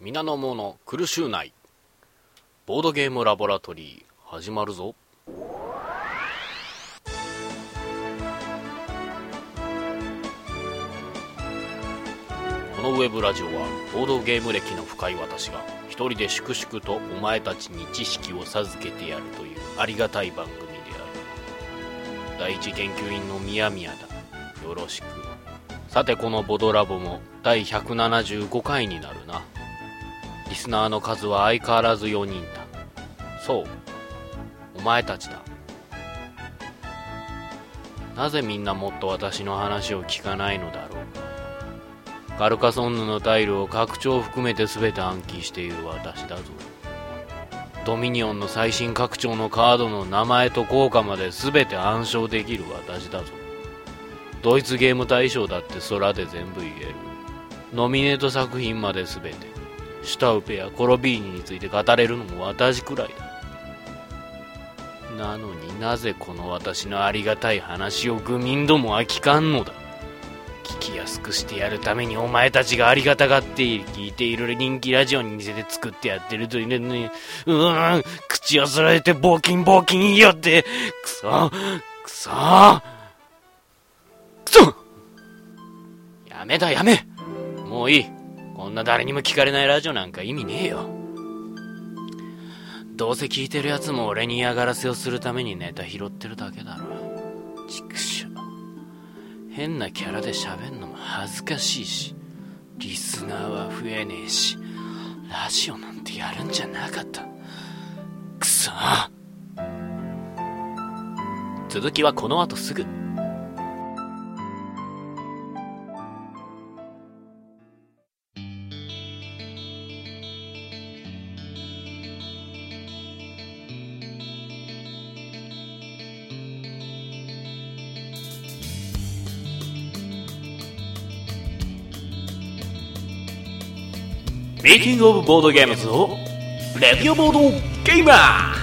皆の者苦しゅうない、ボードゲームラボラトリー始まるぞ。このウェブラジオはボードゲーム歴の深い私が一人で粛々とお前たちに知識を授けてやるというありがたい番組である。第一研究員の宮宮だ、よろしく。さて、このボドラボも第175回になるな。リスナーの数は相変わらず4人だ。そう、お前たちだ。なぜみんなもっと私の話を聞かないのだろう。カルカソンヌのタイルを拡張を含めて全て暗記している私だぞ。ドミニオンの最新拡張のカードの名前と効果まで全て暗唱できる私だぞ。ドイツゲーム大賞だって空で全部言える。ノミネート作品まで全て、シュタウペやコロビーニについて語れるのも私くらいだ。なのになぜこの私のありがたい話を愚民どもは聞かんのだ。聞きやすくしてやるためにお前たちがありがたがって聞いている人気ラジオに似せて作ってやってるというのに、口を揃えて冒金よって、クソ、やめ、もういい。こんな誰にも聞かれないラジオなんか意味ねえよ。どうせ聞いてるやつも俺に嫌がらせをするためにネタ拾ってるだけだろ。ちくしょう、変なキャラで喋んのも恥ずかしいし、リスナーは増えねえし、ラジオなんてやるんじゃなかった。くそ。続きはこの後すぐ。ミーティングオブボードゲームズをレビューボードゲーマー。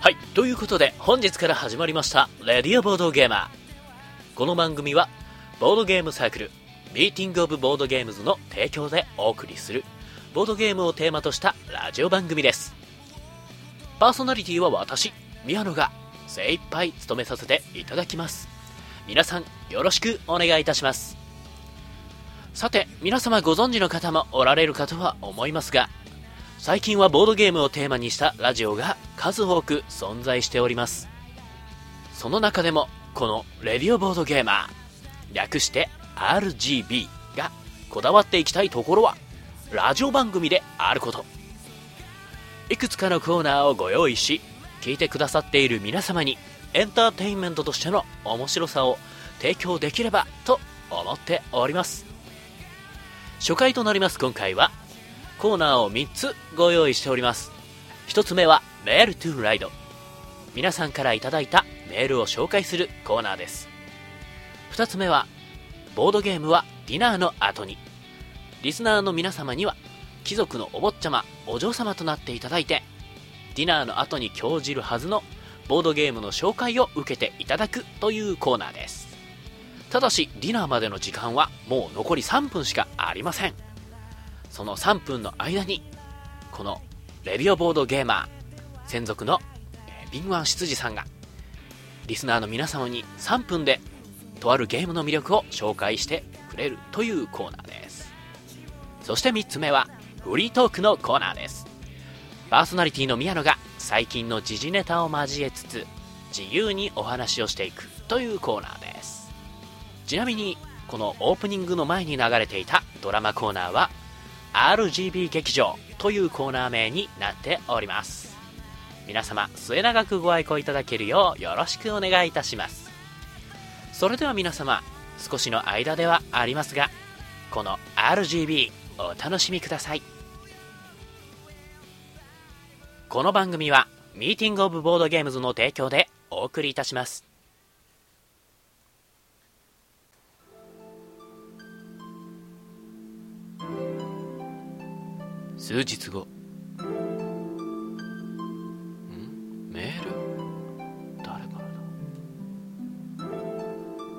はい、ということで本日から始まりましたレディオボードゲーマー。この番組はボードゲームサークルミーティングオブボードゲームズの提供でお送りするボードゲームをテーマとしたラジオ番組です。パーソナリティは私宮野が精一杯務めさせていただきます。皆さんよろしくお願いいたします。さて、皆様ご存知の方もおられるかとは思いますが、最近はボードゲームをテーマにしたラジオが数多く存在しております。その中でもこのレディオボードゲーマー、略して RGB がこだわっていきたいところはラジオ番組であること。いくつかのコーナーをご用意し、聞いてくださっている皆様にエンターテインメントとしての面白さを提供できればと思っております。初回となります。今回はコーナーを3つご用意しております。1つ目はメールトゥーライド、皆さんからいただいたメールを紹介するコーナーです。2つ目はボードゲームはディナーの後に、リスナーの皆様には貴族のお坊ちゃまお嬢様となっていただいて、ディナーの後に興じるはずのボードゲームの紹介を受けていただくというコーナーです。ただしディナーまでの時間はもう残り3分しかありません。その3分の間にこのレディオボードゲーマー専属の敏腕執事さんがリスナーの皆様に3分でとあるゲームの魅力を紹介してくれるというコーナーです。そして3つ目はフリートークのコーナーです。パーソナリティの宮野が最近の時事ネタを交えつつ自由にお話をしていくというコーナーです。ちなみにこのオープニングの前に流れていたドラマコーナーはRGB 劇場というコーナー名になっております。皆様末永くご愛顧いただけるようよろしくお願いいたします。それでは皆様、少しの間ではありますがこの RGB お楽しみください。この番組はミーティングオブボードゲームズの提供でお送りいたします。数日後。メール誰からだ。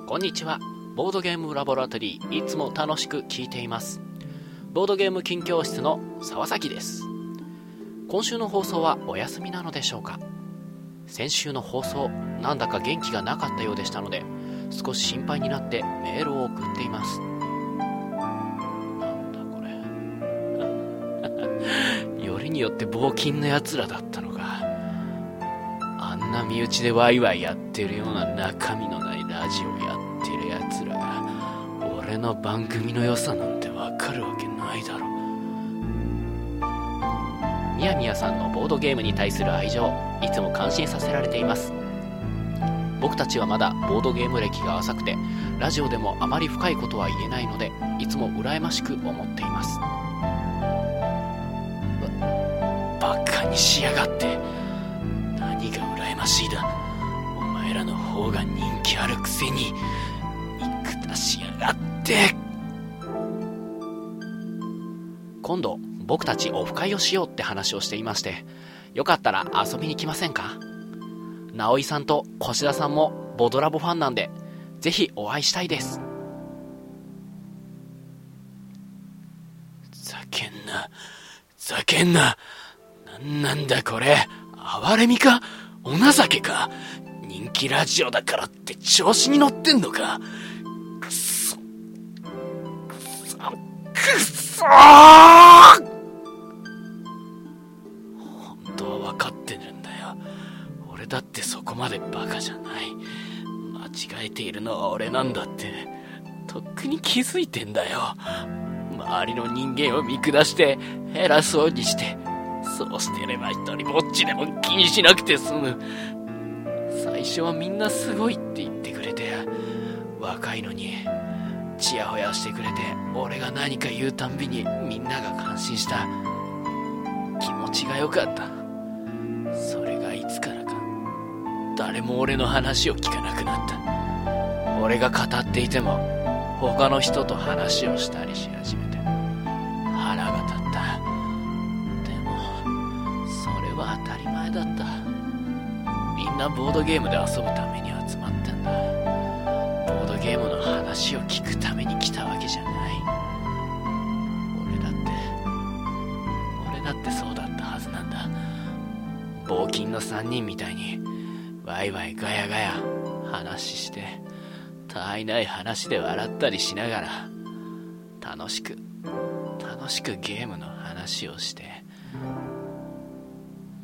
こんにちは。ボードゲームラボラトリー、いつも楽しく聞いています。ボードゲーム近況室の沢崎です。今週の放送はお休みなのでしょうか。先週の放送、なんだか元気がなかったようでしたので、少し心配になってメールを送っています。なんだこれよりによって冒険のやつらだったのか。あんな身内でワイワイやってるような中身のないラジオやってるやつらが俺の番組の良さなんてわかるわけないだろう。みやみやさんのボードゲームに対する愛情、いつも感心させられています。僕たちはまだボードゲーム歴が浅くて、ラジオでもあまり深いことは言えないので、いつも羨ましく思っています。バカにしやがって。何が羨ましいだ。お前らの方が人気あるくせに見下しやがって。今度僕たちオフ会をしようって話をしていまして、よかったら遊びに来ませんか。直井さんと越田さんもボドラボファンなんで、ぜひお会いしたいです。ざけんな。なんだこれ、哀れみか、お情けか。人気ラジオだからって調子に乗ってんのか。くそー。分かってるんだよ。俺だってそこまでバカじゃない。間違えているのは俺なんだってとっくに気づいてんだよ。周りの人間を見下して偉そうにして、そうしてれば一人ぼっちでも気にしなくて済む。最初はみんなすごいって言ってくれて、若いのにチヤホヤしてくれて、俺が何か言うたんびにみんなが感心した。気持ちが良かった。それがいつからか誰も俺の話を聞かなくなった。俺が語っていても他の人と話をしたりし始めて腹が立った。でもそれは当たり前だった。みんなボードゲームで遊ぶために集まったんだ。ボードゲームの話を聞くために来たわけじゃない。俺だってそうだったはずなんだ。冒険の3人みたいにワイワイガヤガヤ話して、たわいない話で笑ったりしながら楽しくゲームの話をして、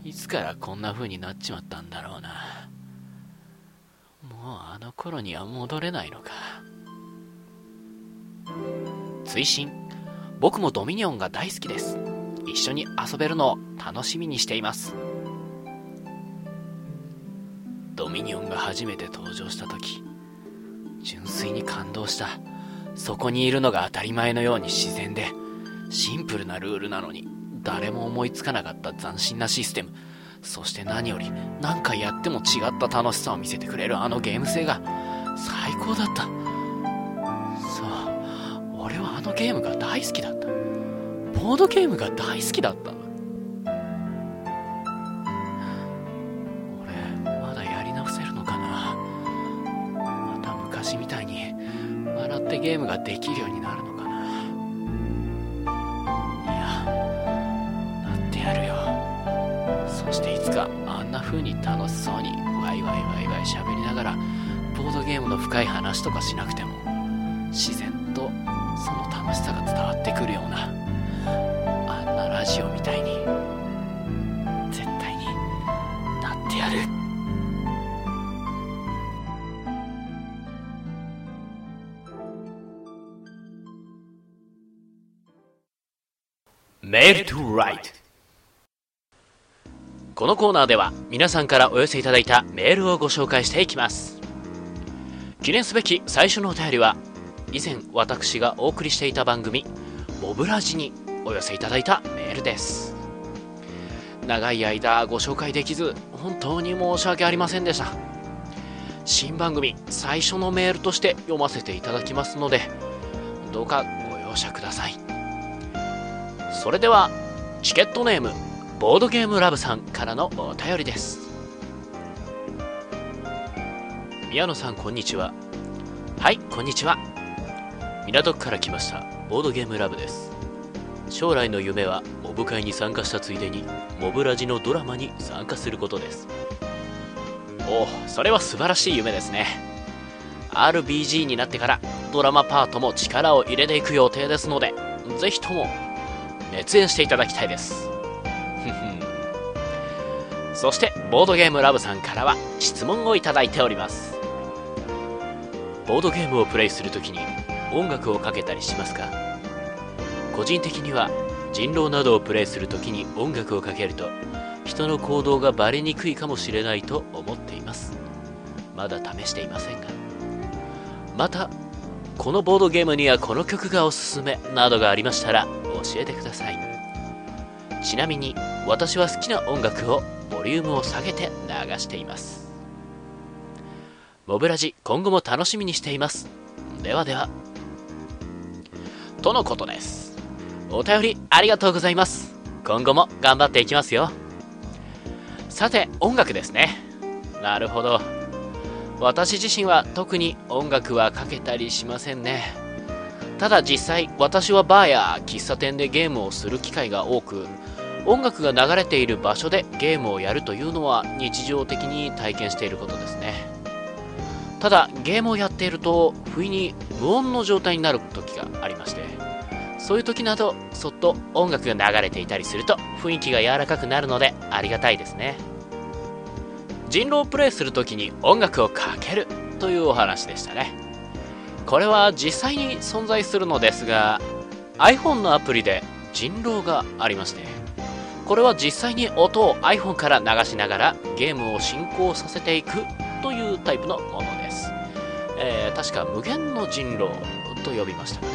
いつからこんな風になっちまったんだろうな。もうあの頃には戻れないのか。追伸、僕もドミニオンが大好きです。一緒に遊べるのを楽しみにしています。ドミニオンが初めて登場した時、純粋に感動した。そこにいるのが当たり前のように自然で、シンプルなルールなのに誰も思いつかなかった斬新なシステム、そして何より何回やっても違った楽しさを見せてくれるあのゲーム性が最高だった。そう、俺はあのゲームが大好きだった。ボードゲームが大好きだった。俺まだやり直せるのかな。また昔みたいに笑ってゲームができるようになるのかな。いや、なってやるよ。そしていつかあんな風に楽しそうにワイワイワイワイ喋りながら、ボードゲームの深い話とかしなくても自然とその楽しさが伝わってくるような、ラジオみたいに絶対になってやる。メールトゥライト。このコーナーでは皆さんからお寄せいただいたメールをご紹介していきます。記念すべき最初のお便りは、以前私がお送りしていた番組モブラジにお寄せいただいたメールです。長い間ご紹介できず本当に申し訳ありませんでした。新番組最初のメールとして読ませていただきますので、どうかご容赦ください。それではチケットネームボードゲームラブさんからのお便りです。宮野さん、こんにちは。はい、こんにちは。港区から来ましたボードゲームラブです。将来の夢はモブ会に参加したついでにモブラジのドラマに参加することです。おお、それは素晴らしい夢ですね。 RBG になってからドラマパートも力を入れていく予定ですので、ぜひとも熱演していただきたいです。そしてボードゲームラブさんからは質問をいただいております。ボードゲームをプレイするときに音楽をかけたりしますか？個人的には人狼などをプレイするときに音楽をかけると人の行動がバレにくいかもしれないと思っています。まだ試していませんが、またこのボードゲームにはこの曲がおすすめなどがありましたら教えてください。ちなみに私は好きな音楽をボリュームを下げて流しています。モブラジ今後も楽しみにしています。ではでは、とのことです。お便りありがとうございます。今後も頑張っていきますよ。さて、音楽ですね。なるほど。私自身は特に音楽はかけたりしませんね。ただ実際、私はバーや喫茶店でゲームをする機会が多く、音楽が流れている場所でゲームをやるというのは日常的に体験していることですね。ただゲームをやっていると不意に無音の状態になる時がありまして、そういう時などそっと音楽が流れていたりすると雰囲気が柔らかくなるのでありがたいですね。人狼をプレイする時に音楽をかけるというお話でしたね。これは実際に存在するのですが、 iPhone のアプリで人狼がありまして、これは実際に音を iPhone から流しながらゲームを進行させていくというタイプのものです。確か無限の人狼と呼びましたかね。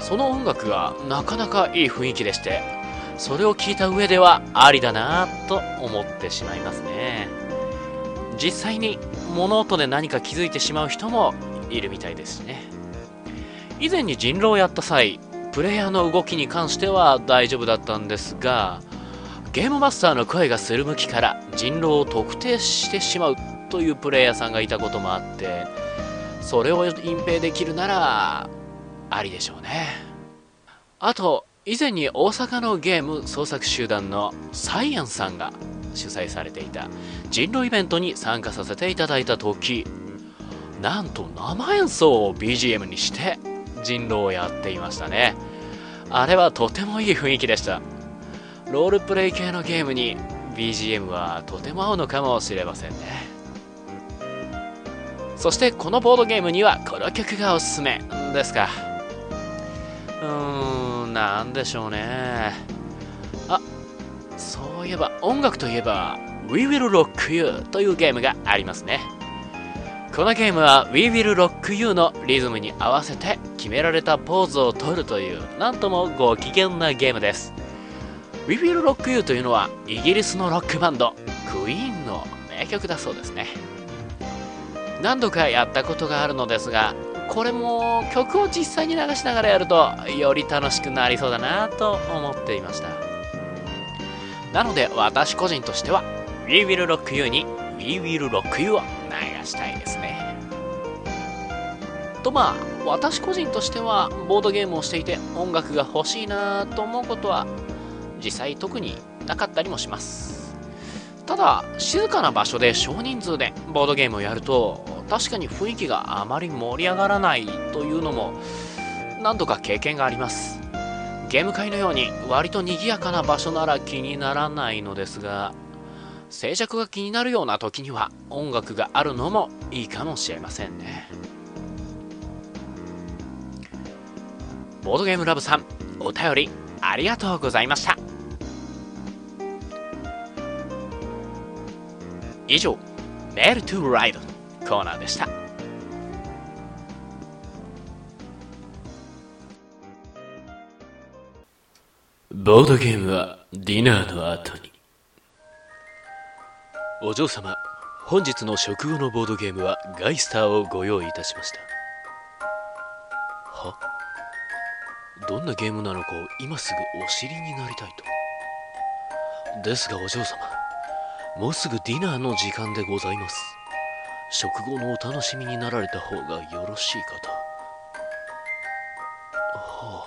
その音楽がなかなかいい雰囲気でして、それを聞いた上ではありだなぁと思ってしまいますね。実際に物音で何か気づいてしまう人もいるみたいですしね。以前に人狼をやった際、プレイヤーの動きに関しては大丈夫だったんですが、ゲームマスターの声がする向きから人狼を特定してしまうというプレイヤーさんがいたこともあって、それを隠蔽できるならありでしょうね。あと以前に大阪のゲーム創作集団のサイアンさんが主催されていた人狼イベントに参加させていただいた時、なんと生演奏を BGM にして人狼をやっていましたね。あれはとてもいい雰囲気でした。ロールプレイ系のゲームに BGM はとても合うのかもしれませんね。そしてこのボードゲームにはこの曲がおすすめですか。なんでしょうね。あ、そういえば音楽といえば We Will Rock You というゲームがありますね。このゲームは We Will Rock You のリズムに合わせて決められたポーズを取るという、なんともご機嫌なゲームです。We Will Rock You というのはイギリスのロックバンドクイーンの名曲だそうですね。何度かやったことがあるのですが、これも曲を実際に流しながらやるとより楽しくなりそうだなと思っていました。なので私個人としては We Will Rock You に We Will Rock You を流したいですね。とまあ私個人としてはボードゲームをしていて音楽が欲しいなと思うことは実際特になかったりもします。ただ静かな場所で少人数でボードゲームをやると確かに雰囲気があまり盛り上がらないというのも何度か経験があります。ゲーム会のように割と賑やかな場所なら気にならないのですが、静寂が気になるような時には音楽があるのもいいかもしれませんね。ボードゲームラブさん、お便りありがとうございました。以上、メールトゥライドコーナーでした。ボードゲームはディナーの後に。お嬢様、本日の食後のボードゲームはガイスターをご用意いたしました。は？どんなゲームなのかを今すぐお知りになりたいと。ですがお嬢様、もうすぐディナーの時間でございます。食後のお楽しみになられた方がよろしいかと。はあ、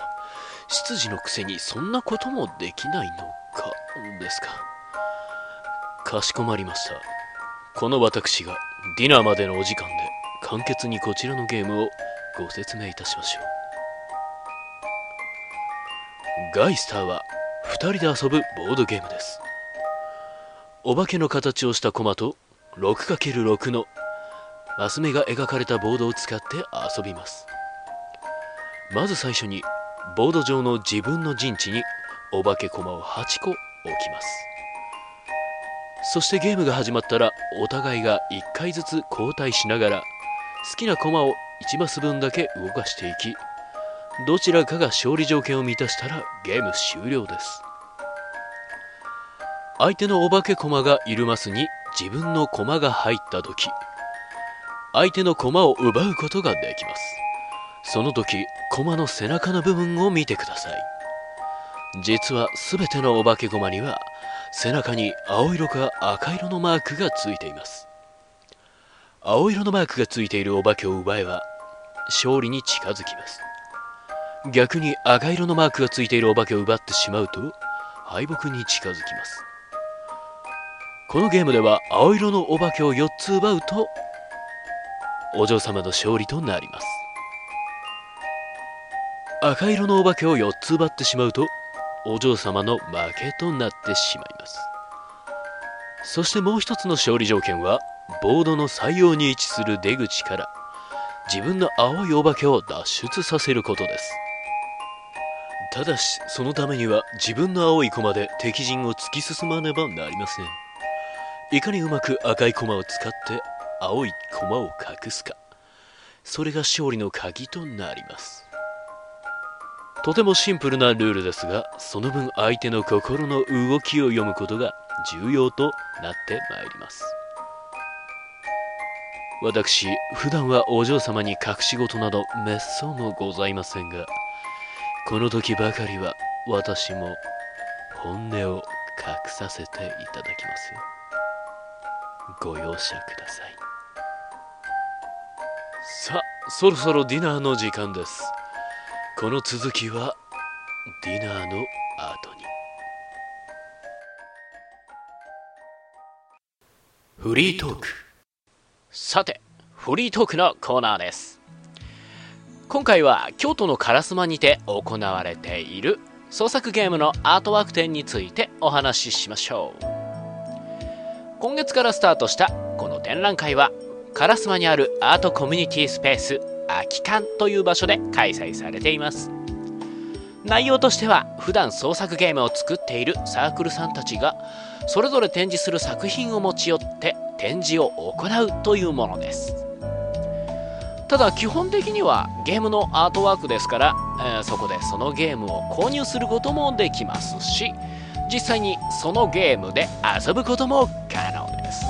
執事のくせにそんなこともできないのかですか。かしこまりました。この私がディナーまでのお時間で簡潔にこちらのゲームをご説明いたしましょう。ガイスターは2人で遊ぶボードゲームです。お化けの形をしたコマと 6×6 のマス目が描かれたボードを使って遊びます。まず最初にボード上の自分の陣地にお化けコマを8個置きます。そしてゲームが始まったらお互いが1回ずつ交代しながら好きなコマを1マス分だけ動かしていき、どちらかが勝利条件を満たしたらゲーム終了です。相手のお化けコマがいるマスに自分のコマが入った時、相手のコマを奪うことができます。その時コマの背中の部分を見てください。実は全てのお化けコマには背中に青色か赤色のマークがついています。青色のマークがついているお化けを奪えば勝利に近づきます。逆に赤色のマークがついているお化けを奪ってしまうと敗北に近づきます。このゲームでは青色のお化けを4つ奪うとお嬢様の勝利となります。赤色のお化けを4つ奪ってしまうとお嬢様の負けとなってしまいます。そしてもう一つの勝利条件はボードの最上に位置する出口から自分の青いお化けを脱出させることです。ただしそのためには自分の青い駒で敵陣を突き進まねばなりません。いかにうまく赤い駒を使って青い駒を隠すか、それが勝利の鍵となります。とてもシンプルなルールですが、その分相手の心の動きを読むことが重要となってまいります。私、普段はお嬢様に隠し事などめっそうもございませんが、この時ばかりは私も本音を隠させていただきますよ。ご容赦ください。さあ、そろそろディナーの時間です。この続きはディナーの後に。フリートーク。さて、フリートークのコーナーです。今回は京都の烏丸にて行われている創作ゲームのアートワーク展についてお話ししましょう。今月からスタートしたこの展覧会は烏丸にあるアートコミュニティスペース空き館という場所で開催されています。内容としては普段創作ゲームを作っているサークルさんたちがそれぞれ展示する作品を持ち寄って展示を行うというものです。ただ基本的にはゲームのアートワークですから、そこでそのゲームを購入することもできますし、実際にそのゲームで遊ぶことも可能です。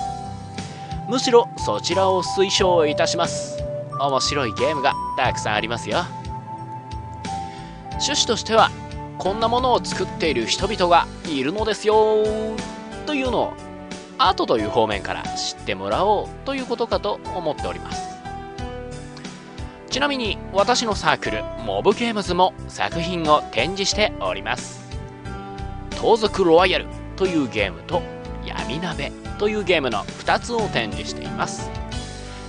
むしろそちらを推奨いたします。面白いゲームがたくさんありますよ。趣旨としてはこんなものを作っている人々がいるのですよというのをアートという方面から知ってもらおうということかと思っております。ちなみに私のサークルモブゲームズも作品を展示しております。盗賊ロワイヤルというゲームと闇鍋というゲームの2つを展示しています。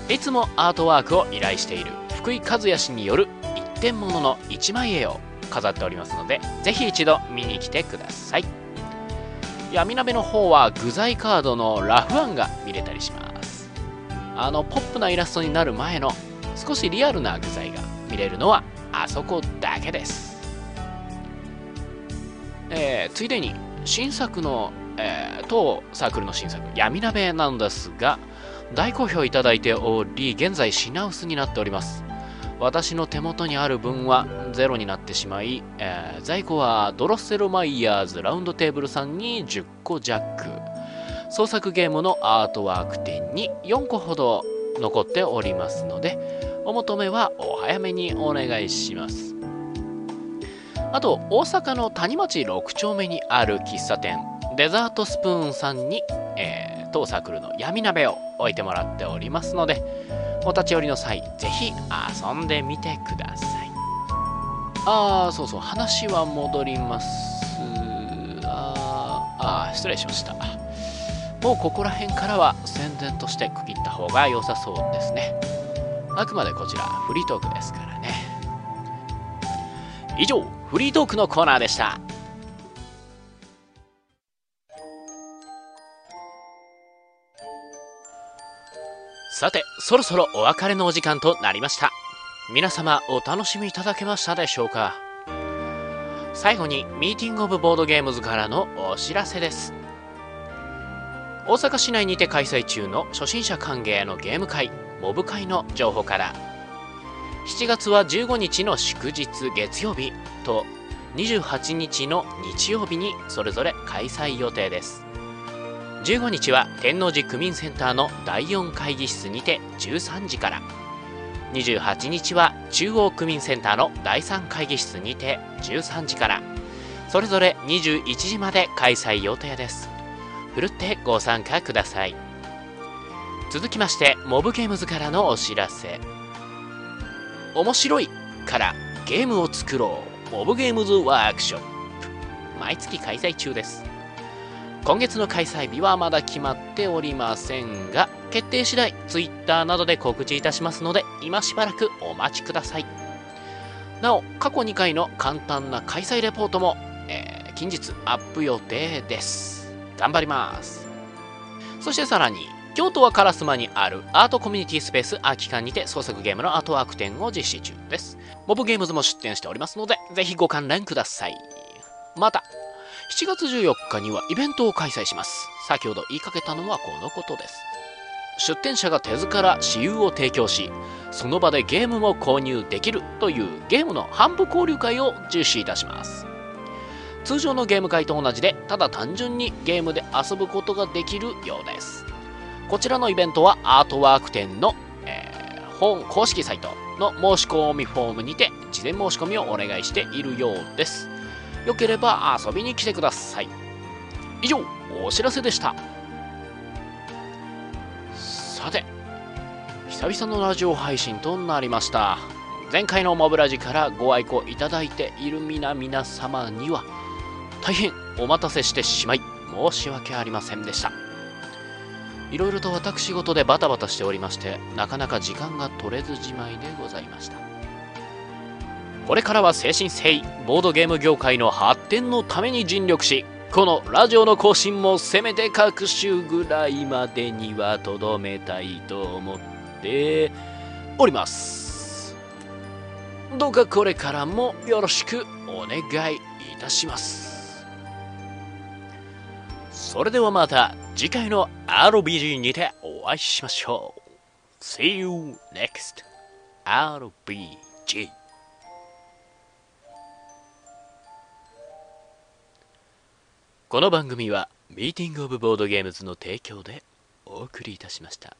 いつもアートワークを依頼している福井和也氏による一点物の一枚絵を飾っておりますので、ぜひ一度見に来てください。闇鍋の方は具材カードのラフ案が見れたりします。ポップなイラストになる前の少しリアルな具材が見れるのはあそこだけです。ついでに新作の、当サークルの新作闇鍋なんですが大好評いただいており、現在品薄になっております。私の手元にある分はゼロになってしまい、在庫はドロッセルマイヤーズラウンドテーブルさんに10個弱、創作ゲームのアートワーク展に4個ほど残っておりますので、お求めはお早めにお願いします。あと大阪の谷町6丁目にある喫茶店デザートスプーンさんに、当サークルの闇鍋を置いてもらっておりますので、お立ち寄りの際ぜひ遊んでみてください。そうそう、話は戻ります。失礼しました。もうここら辺からは宣伝として区切った方が良さそうですね。あくまでこちらフリートークですからね。以上、フリートークのコーナーでした。さて、そろそろお別れのお時間となりました。皆様お楽しみいただけましたでしょうか。最後にミーティングオブボードゲームズからのお知らせです。大阪市内にて開催中の初心者歓迎のゲーム会モブ会の情報から、7月は15日の祝日月曜日と28日の日曜日にそれぞれ開催予定です。15日は天王寺区民センターの第4会議室にて13時から、28日は中央区民センターの第3会議室にて13時から、それぞれ21時まで開催予定です。ふるってご参加ください。続きましてモブゲームズからのお知らせ。面白いからゲームを作ろうモブゲームズワークショップ、毎月開催中です。今月の開催日はまだ決まっておりませんが、決定次第 Twitter などで告知いたしますので、今しばらくお待ちください。なお、過去2回の簡単な開催レポートも、近日アップ予定です。頑張ります。そしてさらに京都は烏丸にあるアートコミュニティスペース秋館にて創作ゲームのアートワーク展を実施中です。モブゲームズも出展しておりますので、ぜひご観覧ください。また7月14日にはイベントを開催します。先ほど言いかけたのはこのことです。出展者が手ずから私有を提供し、その場でゲームも購入できるというゲームの販布交流会を実施いたします。通常のゲーム会と同じで、ただ単純にゲームで遊ぶことができるようです。こちらのイベントはアートワーク展の、本公式サイトの申し込みフォームにて事前申し込みをお願いしているようです。よければ遊びに来てください。以上、お知らせでした。さて、久々のラジオ配信となりました。前回のモブラジからご愛顧いただいている皆様には大変お待たせしてしまい申し訳ありませんでした。いろいろと私事でバタバタしておりまして、なかなか時間が取れずじまいでございました。これからは誠心誠意ボードゲーム業界の発展のために尽力し、このラジオの更新もせめて各週ぐらいまでにはとどめたいと思っております。どうかこれからもよろしくお願いいたします。それではまた次回の RBG にてお会いしましょう。 See you next RBG。この番組はミーティングオブボードゲームズの提供でお送りいたしました。